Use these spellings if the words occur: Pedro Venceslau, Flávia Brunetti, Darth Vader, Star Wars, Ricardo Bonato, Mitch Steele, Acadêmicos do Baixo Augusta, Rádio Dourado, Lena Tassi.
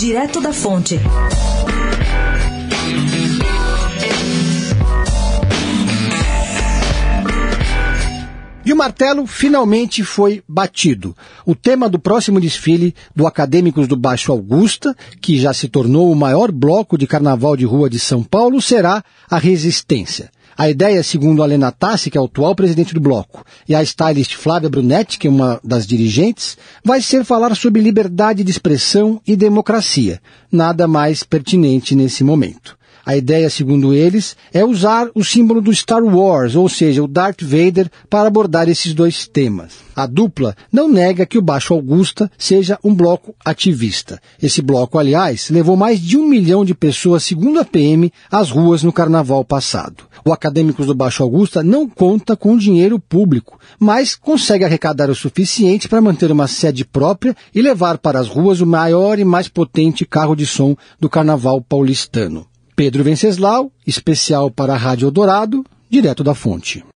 direto da fonte. E o martelo finalmente foi batido. O tema do próximo desfile do Acadêmicos do Baixo Augusta, que já se tornou o maior bloco de carnaval de rua de São Paulo, será a resistência. A ideia, segundo a Lena Tassi, que é o atual presidente do bloco, e a stylist Flávia Brunetti, que é uma das dirigentes, vai ser falar sobre liberdade de expressão e democracia. Nada mais pertinente nesse momento. A ideia, segundo eles, é usar o símbolo do Star Wars, ou seja, o Darth Vader, para abordar esses dois temas. A dupla não nega que o Baixo Augusta seja um bloco ativista. Esse bloco, aliás, levou mais de 1 milhão de pessoas, segundo a PM, às ruas no carnaval passado. O Acadêmicos do Baixo Augusta não conta com dinheiro público, mas consegue arrecadar o suficiente para manter uma sede própria e levar para as ruas o maior e mais potente carro de som do carnaval paulistano. Pedro Venceslau, especial para a Rádio Dourado, direto da fonte.